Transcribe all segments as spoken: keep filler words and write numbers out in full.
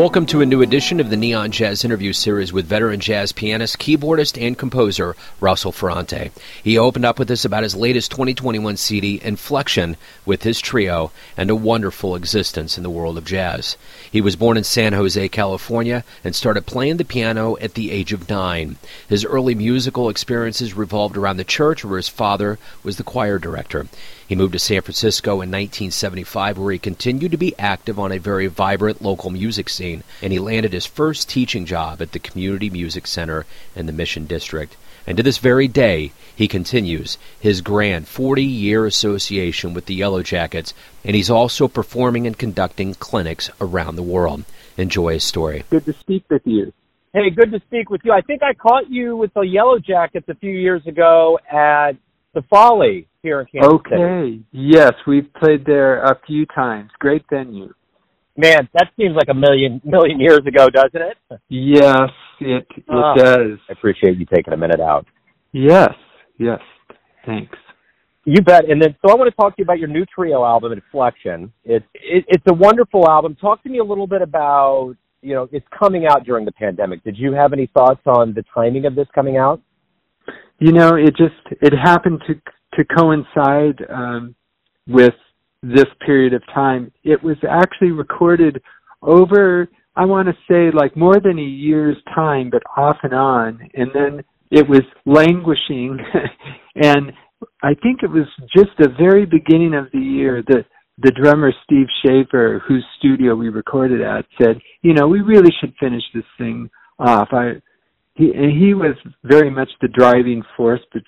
Welcome to a new edition of the Neon Jazz interview series with veteran jazz pianist, keyboardist, and composer Russell Ferrante. He opened up with us about his latest twenty twenty-one C D, Inflection, with his trio, and a wonderful existence in the world of jazz. He was born in San Jose, California, and started playing the piano at the age of nine. His early musical experiences revolved around the church, where his father was the choir director. He moved to San Francisco in nineteen seventy-five, where he continued to be active on a very vibrant local music scene, and he landed his first teaching job at the Community Music Center in the Mission District. And to this very day, he continues his grand forty-year association with the Yellow Jackets, and he's also performing and conducting clinics around the world. Enjoy his story. Good to speak with you. Hey, good to speak with you. I think I caught you with the Yellow Jackets a few years ago at the Folly here in Kansas City. Okay, yes, we've played there a few times. Great venue. Man, that seems like a million million years ago, doesn't it? Yes, it it oh, does. I appreciate you taking a minute out. Yes, yes, thanks. You bet. And then, so I want to talk to you about your new trio album, Inflection. It, it, it's a wonderful album. Talk to me a little bit about, you know, it's coming out during the pandemic. Did you have any thoughts on the timing of this coming out? You know, it just, it happened to to coincide um, with this period of time. It was actually recorded over, I want to say, like more than a year's time, but off and on. And then it was languishing. And I think it was just the very beginning of the year that the drummer Steve Schaefer, whose studio we recorded at, said, you know, we really should finish this thing off. I He, and he was very much the driving force be-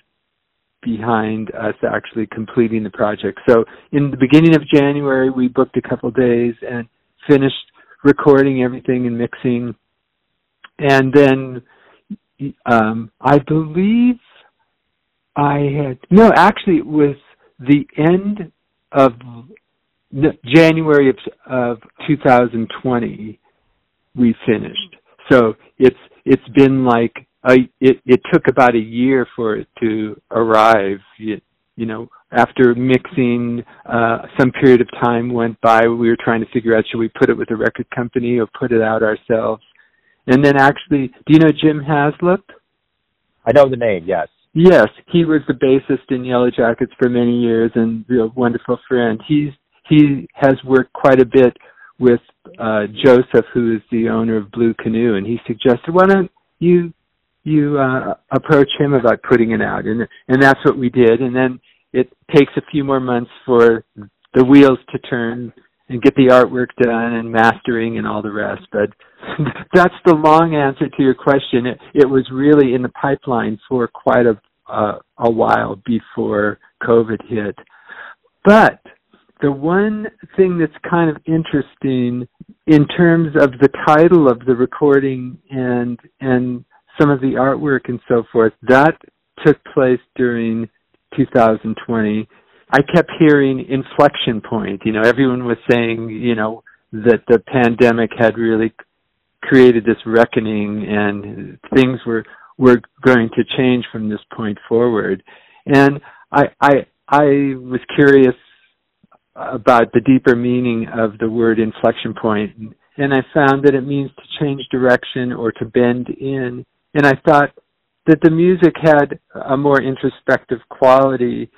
behind us actually completing the project. So in the beginning of January, we booked a couple days and finished recording everything and mixing. And then um, I believe I had, no, actually it was the end of January of, of two thousand twenty we finished. So it's it's been like a, it it took about a year for it to arrive. You, you know, after mixing, uh, some period of time went by. We were trying to figure out, should we put it with a record company or put it out ourselves? And then actually, do you know Jim Haslip? I know the name. Yes. Yes, he was the bassist in Yellow Jackets for many years and a wonderful friend. He's he has worked quite a bit with uh, Joseph, who is the owner of Blue Canoe, and he suggested, why don't you you uh, approach him about putting it out? And and that's what we did. And then it takes a few more months for the wheels to turn and get the artwork done and mastering and all the rest. But that's the long answer to your question. It, it was really in the pipeline for quite a uh, a while before COVID hit. But the one thing that's kind of interesting in terms of the title of the recording and and some of the artwork and so forth, that took place during two thousand twenty. I kept hearing inflection point. You know, everyone was saying, you know, that the pandemic had really created this reckoning and things were were going to change from this point forward. And I I, I was curious about the deeper meaning of the word inflection point, and I found that it means to change direction or to bend in. And I thought that the music had a more introspective quality,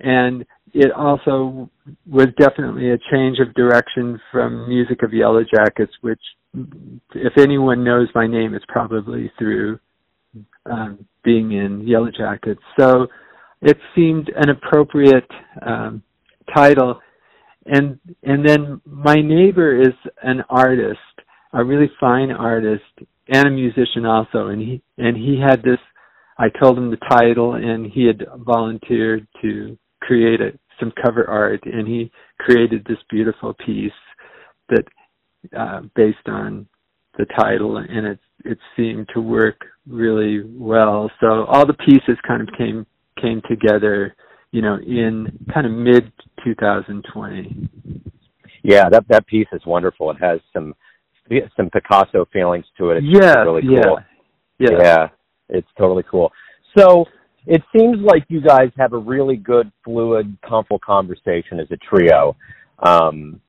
and it also was definitely a change of direction from music of Yellow Jackets, which, if anyone knows my name, it's probably through um, being in Yellow Jackets. So it seemed an appropriate um, title. And and then my neighbor is an artist, a really fine artist, and a musician also. And he and he had this. I told him the title, and he had volunteered to create a, some cover art, and he created this beautiful piece that, uh, based on the title, and it it seemed to work really well. So all the pieces kind of came came together, you know, in kind of mid twenty twenty. Yeah, that that piece is wonderful. It has some some Picasso feelings to it. It's yeah, really cool. Yeah, yeah, yeah, it's totally cool. So it seems like you guys have a really good, fluid, comfortable conversation as a trio. Um,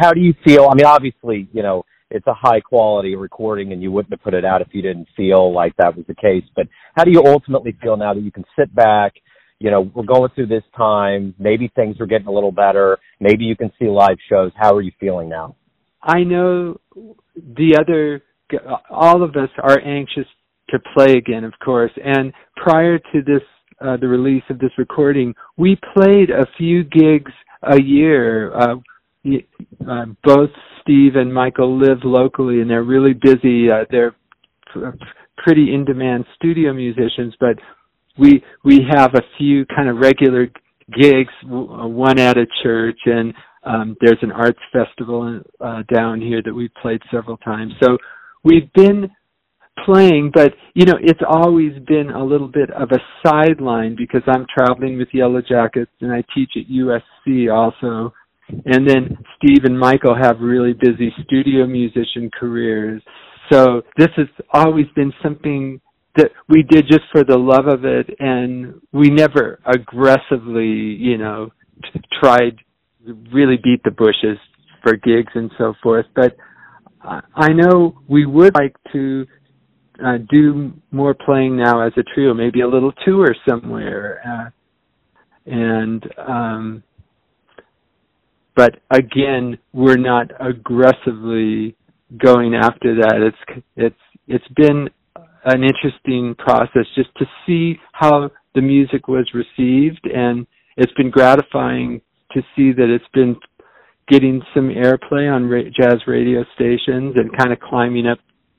how do you feel? I mean, obviously, you know, it's a high quality recording and you wouldn't have put it out if you didn't feel like that was the case. But how do you ultimately feel now that you can sit back, you know, we're going through this time, maybe things are getting a little better, maybe you can see live shows. How are you feeling now? I know the other, all of us are anxious to play again, of course. And prior to this, uh, the release of this recording, we played a few gigs a year. Uh, uh, both Steve and Michael live locally, and they're really busy. Uh, they're p- pretty in-demand studio musicians, but we we have a few kind of regular gigs, one at a church, and um, there's an arts festival uh, down here that we've played several times. So we've been playing, but, you know, it's always been a little bit of a sideline because I'm traveling with Yellow Jackets and I teach at U S C also. And then Steve and Michael have really busy studio musician careers. So this has always been something that we did just for the love of it, and we never aggressively, you know, t- tried really beat the bushes for gigs and so forth. But I know we would like to Uh, do more playing now as a trio, maybe a little tour somewhere. Uh, and, um, but again, we're not aggressively going after that. It's, it's, it's been an interesting process just to see how the music was received. And it's been gratifying to see that it's been getting some airplay on ra- jazz radio stations and kind of climbing up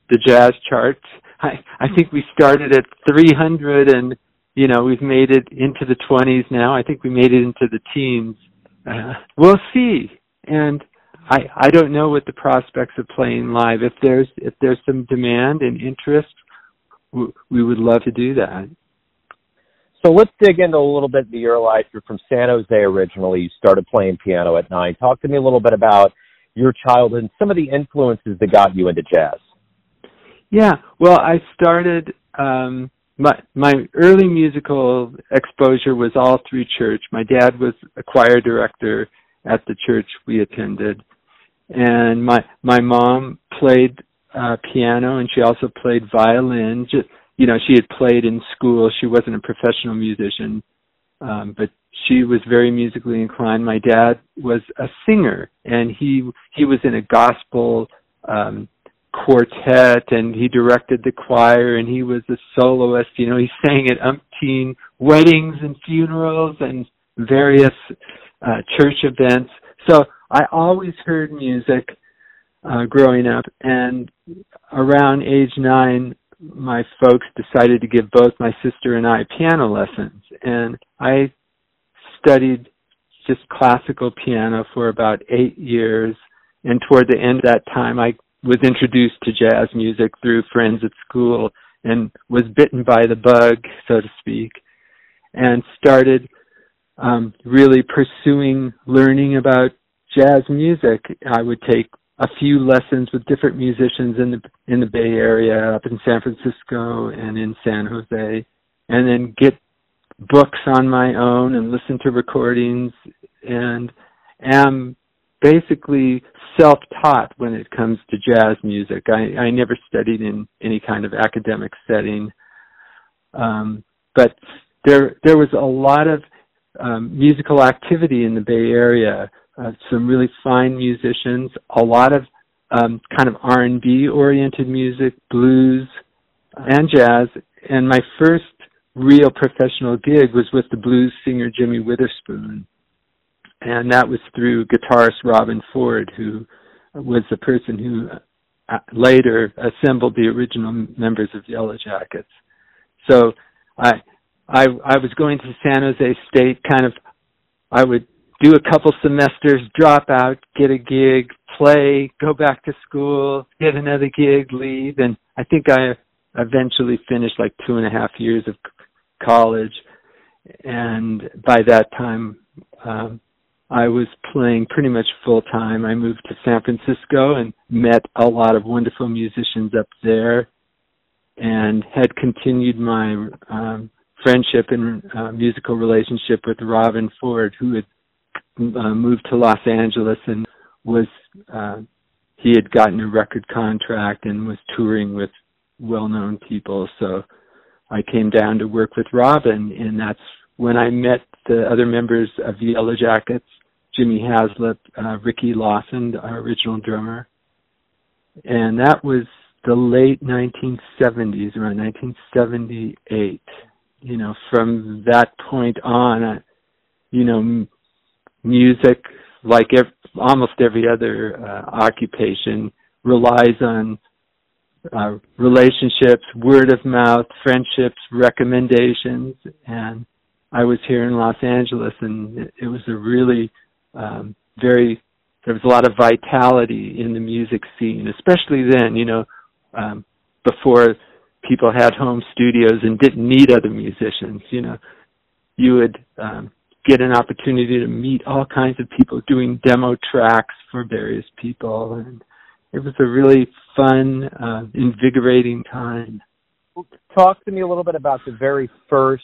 the jazz charts. I, I think we started at three hundred and, you know, we've made it into the twenties now. I think we made it into the teens. Uh, we'll see. And I I don't know what the prospects of playing live. If there's if there's some demand and interest, w- we would love to do that. So let's dig into a little bit of your life. You're from San Jose originally. You started playing piano at nine. Talk to me a little bit about your childhood and some of the influences that got you into jazz. Yeah, well, I started, um, my my early musical exposure was all through church. My dad was a choir director at the church we attended, and my my mom played uh, piano, and she also played violin. Just, you know, she had played in school. She wasn't a professional musician, um, but she was very musically inclined. My dad was a singer, and he he was in a gospel um quartet, and he directed the choir, and he was a soloist. You know, he sang at umpteen weddings and funerals and various uh, church events. So I always heard music uh, growing up, and around age nine, my folks decided to give both my sister and I piano lessons, and I studied just classical piano for about eight years, and toward the end of that time, I was introduced to jazz music through friends at school and was bitten by the bug, so to speak, and started um, really pursuing learning about jazz music. I would take a few lessons with different musicians in the in the Bay Area, up in San Francisco and in San Jose, and then get books on my own and listen to recordings, and am basically self-taught when it comes to jazz music. I, I never studied in any kind of academic setting. Um, but there there was a lot of um, musical activity in the Bay Area, uh, some really fine musicians, a lot of um, kind of R and B-oriented music, blues, and jazz. And my first real professional gig was with the blues singer Jimmy Witherspoon. And that was through guitarist Robin Ford, who was the person who later assembled the original members of Yellow Jackets. So I, I, I was going to San Jose State, kind of, I would do a couple semesters, drop out, get a gig, play, go back to school, get another gig, leave. And I think I eventually finished like two and a half years of college. And by that time, um, I was playing pretty much full-time. I moved to San Francisco and met a lot of wonderful musicians up there, and had continued my um, friendship and uh, musical relationship with Robin Ford, who had uh, moved to Los Angeles and was uh, he had gotten a record contract and was touring with well-known people. So I came down to work with Robin, and that's when I met the other members of the Yellow Jackets, Jimmy Haslip, uh, Ricky Lawson, our original drummer. And that was the late nineteen seventies, around nineteen seventy-eight. You know, from that point on, uh, you know, m- music, like ev- almost every other uh, occupation, relies on uh, relationships, word of mouth, friendships, recommendations. And I was here in Los Angeles, and it, it was a really um, very, there was a lot of vitality in the music scene, especially then, you know, um, before people had home studios and didn't need other musicians. You know, you would um, get an opportunity to meet all kinds of people doing demo tracks for various people. And it was a really fun, uh, invigorating time. Talk to me a little bit about the very first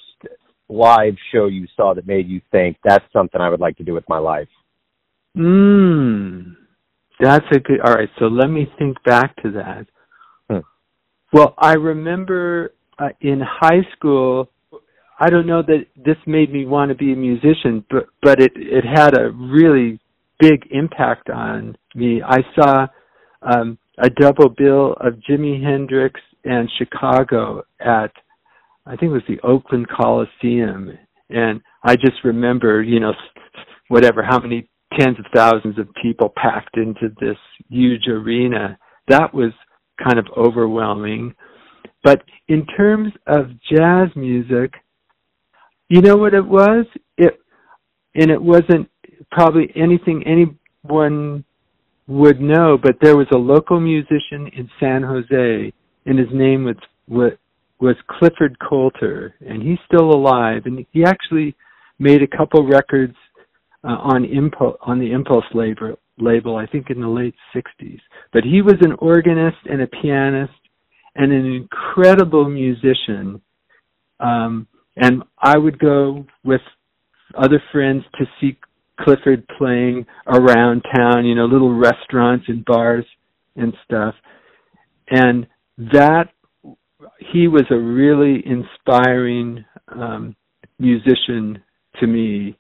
live show you saw that made you think, that's something I would like to do with my life. Mm, that's a good, all right, so let me think back to that. Well, I remember uh, in high school, I don't know that this made me want to be a musician, but, but it, it had a really big impact on me. I saw um, a double bill of Jimi Hendrix and Chicago at, I think it was the Oakland Coliseum. And I just remember, you know, whatever, how many tens of thousands of people packed into this huge arena. That was kind of overwhelming. But in terms of jazz music, you know what it was? It, and it wasn't probably anything anyone would know, but there was a local musician in San Jose, and his name was was Clifford Coulter, and he's still alive, and he actually made a couple records uh, on Impulse, on the Impulse label. label, I think in the late sixties. But he was an organist and a pianist and an incredible musician. Um, and I would go with other friends to see Clifford playing around town, you know, little restaurants and bars and stuff. And that, he was a really inspiring um, musician to me.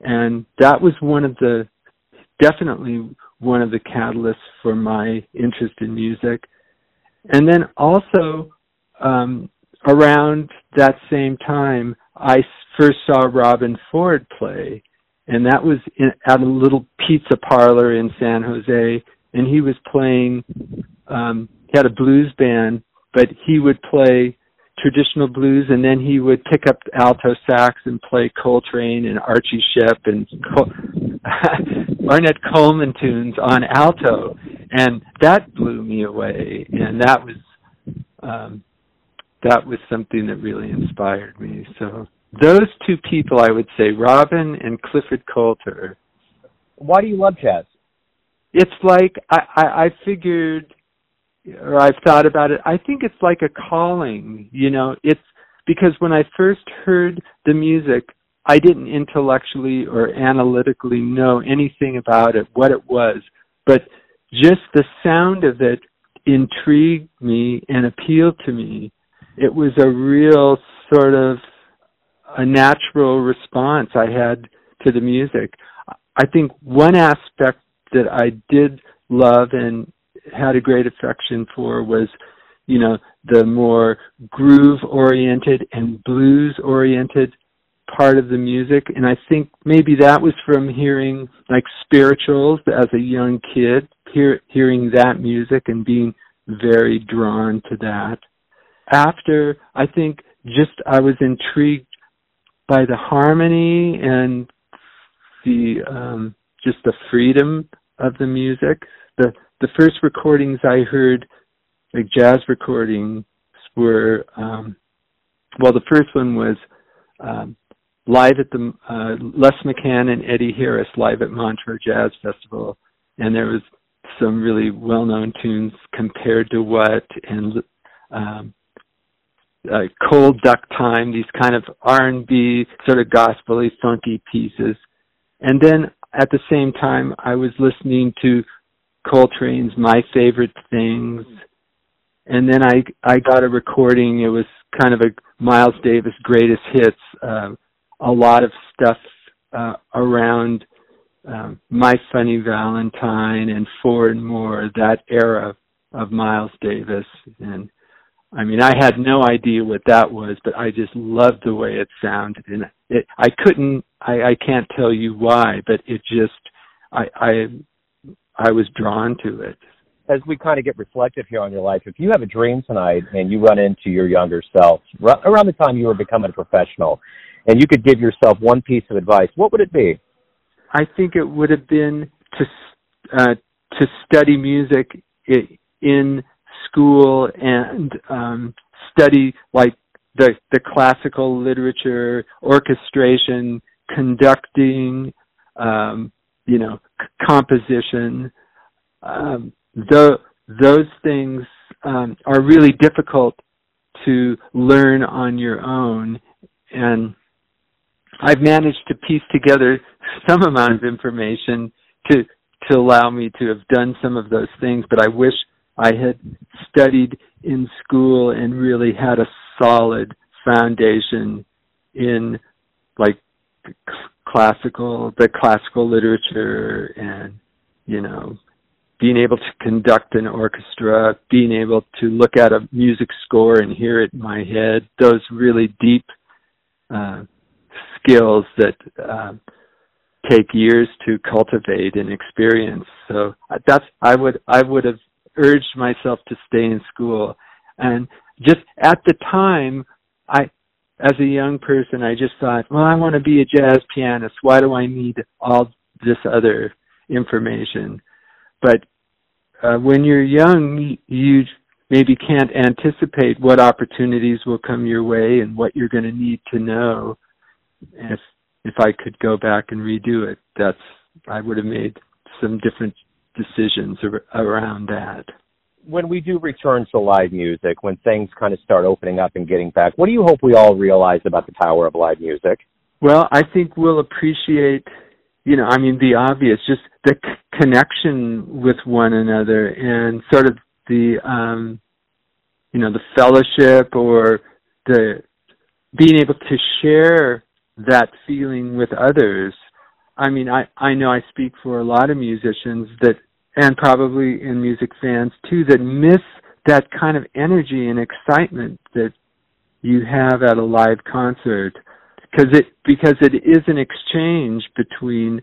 And that was one of the definitely one of the catalysts for my interest in music. And then also, um, around that same time, I first saw Robin Ford play, and that was in, at a little pizza parlor in San Jose, and he was playing, um, he had a blues band, but he would play traditional blues, and then he would pick up alto sax and play Coltrane and Archie Shepp and Col- Ornette Coleman tunes on alto, and that blew me away. And that was um, that was something that really inspired me. So those two people, I would say, Robin and Clifford Coulter. Why do you love jazz? It's like I, I, I figured. Or I've thought about it, I think it's like a calling, you know, it's because when I first heard the music, I didn't intellectually or analytically know anything about it, what it was, but just the sound of it intrigued me and appealed to me. It was a real sort of a natural response I had to the music. I think one aspect that I did love and had a great affection for was, you know, the more groove-oriented and blues-oriented part of the music. And I think maybe that was from hearing, like, spirituals as a young kid, hear, hearing that music and being very drawn to that. After, I think just I was intrigued by the harmony and the um, just the freedom of the music. The The first recordings I heard, like jazz recordings, were, um, well, the first one was um, live at the, uh, Les McCann and Eddie Harris live at Montreux Jazz Festival. And there was some really well-known tunes, Compared to What, and um, uh, Cold Duck Time, these kind of R and B, sort of gospel-y, funky pieces. And then at the same time, I was listening to Coltrane's My Favorite Things. And then I, I got a recording. It was kind of a Miles Davis greatest hits, uh, a lot of stuff uh, around um, My Funny Valentine and Four and More, that era of Miles Davis. And I mean, I had no idea what that was, but I just loved the way it sounded. And it, I couldn't, I, I can't tell you why, but it just, I, I, I was drawn to it. As we kind of get reflective here on your life, if you have a dream tonight and you run into your younger self r- around the time you were becoming a professional, and you could give yourself one piece of advice, what would it be? I think it would have been to uh, to study music in school and um, study like the the classical literature, orchestration, conducting, um, you know, c- composition. Um, The, those things um, are really difficult to learn on your own, and I've managed to piece together some amount of information to to allow me to have done some of those things, but I wish I had studied in school and really had a solid foundation in like classical, the classical literature and, you know, being able to conduct an orchestra, being able to look at a music score and hear it in my head, those really deep uh, skills that uh, take years to cultivate and experience. So that's I would I would have urged myself to stay in school. And just at the time, I, as a young person, I just thought, well, I want to be a jazz pianist. Why do I need all this other information? But uh, when you're young, you maybe can't anticipate what opportunities will come your way and what you're going to need to know. And if if I could go back and redo it, that's I would have made some different decisions ar- around that. When we do return to live music, when things kind of start opening up and getting back, what do you hope we all realize about the power of live music? Well, I think we'll appreciate, you know, I mean, the obvious, just the c- connection with one another and sort of the, um, you know, the fellowship or the being able to share that feeling with others. I mean, I, I know I speak for a lot of musicians that, and probably in music fans too, that miss that kind of energy and excitement that you have at a live concert. Because it because it is an exchange between,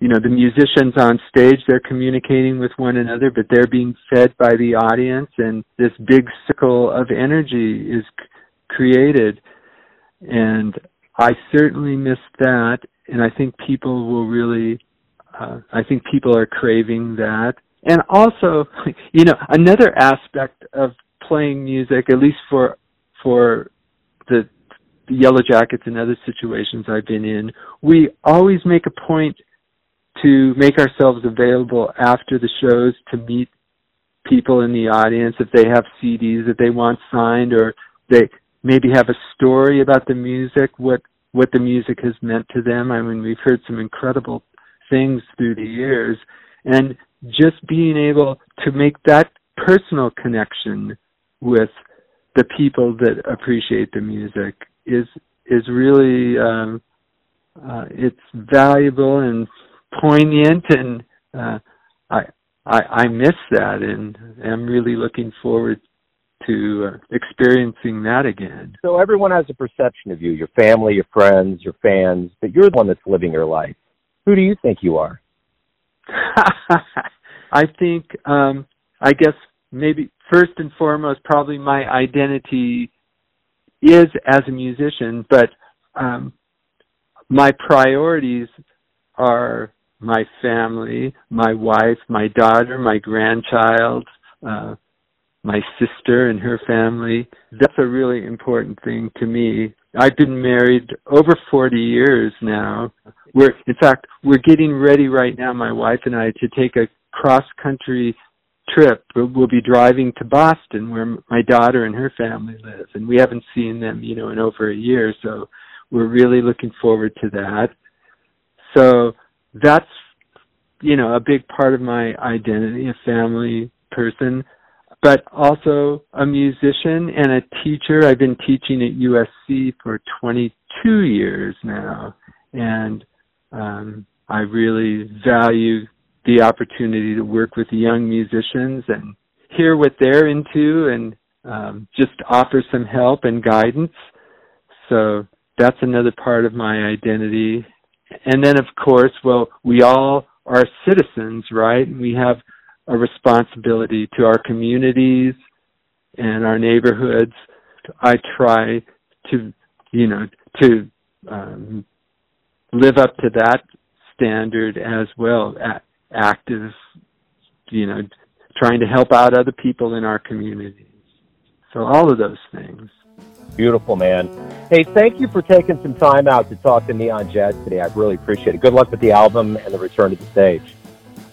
you know, the musicians on stage. They're communicating with one another, but they're being fed by the audience, and this big circle of energy is c- created. And I certainly miss that, and I think people will really, uh, I think people are craving that. And also, you know, another aspect of playing music, at least for for the The Yellow Jackets and other situations I've been in, we always make a point to make ourselves available after the shows to meet people in the audience if they have C Ds that they want signed, or they maybe have a story about the music, what what the music has meant to them. I mean, we've heard some incredible things through the years, and just being able to make that personal connection with the people that appreciate the music is is really um, uh, it's valuable and poignant, and uh, I, I I miss that, and I'm really looking forward to uh, experiencing that again. So everyone has a perception of you, your family, your friends, your fans, but you're the one that's living your life. Who do you think you are? I think um, I guess maybe first and foremost, probably my identity is as a musician, but um, my priorities are my family, my wife, my daughter, my grandchild, uh, my sister and her family. That's a really important thing to me. I've been married over forty years now. We're, in fact, we're getting ready right now, my wife and I, to take a cross-country trip. We'll be driving to Boston, where my daughter and her family live, and we haven't seen them, you know, in over a year, so we're really looking forward to that. So that's you know, a big part of my identity, a family person, but also a musician and a teacher. I've been teaching at U S C for twenty-two years now, and um, I really value the opportunity to work with young musicians and hear what they're into and um, just offer some help and guidance. So that's another part of my identity. And then, of course, well, we all are citizens, right? We have a responsibility to our communities and our neighborhoods. I try to, you know, to um, live up to that standard as well, active, you know, trying to help out other people in our communities. So all of those things. Beautiful, man. Hey, thank you for taking some time out to talk to Neon Jazz today. I really appreciate it. Good luck with the album and the return to the stage.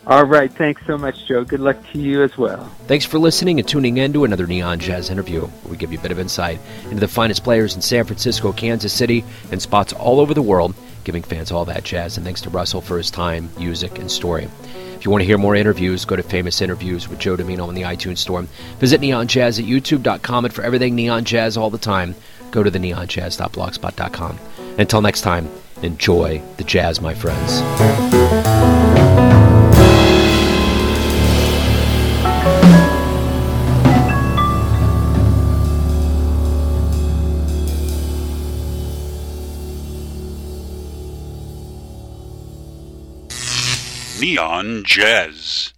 All right. Thanks so much, Joe. Good luck to you as well. Thanks for listening and tuning in to another Neon Jazz interview, where we give you a bit of insight into the finest players in San Francisco, Kansas City, and spots all over the world, giving fans all that jazz. And thanks to Russell for his time, music, and story. If you want to hear more interviews, go to Famous Interviews with Joe Domino on the iTunes Store. Visit Neon Jazz at YouTube dot com, and for everything Neon Jazz all the time, go to the neon jazz dot blogspot dot com. Until next time, enjoy the jazz, my friends. Neon Jazz.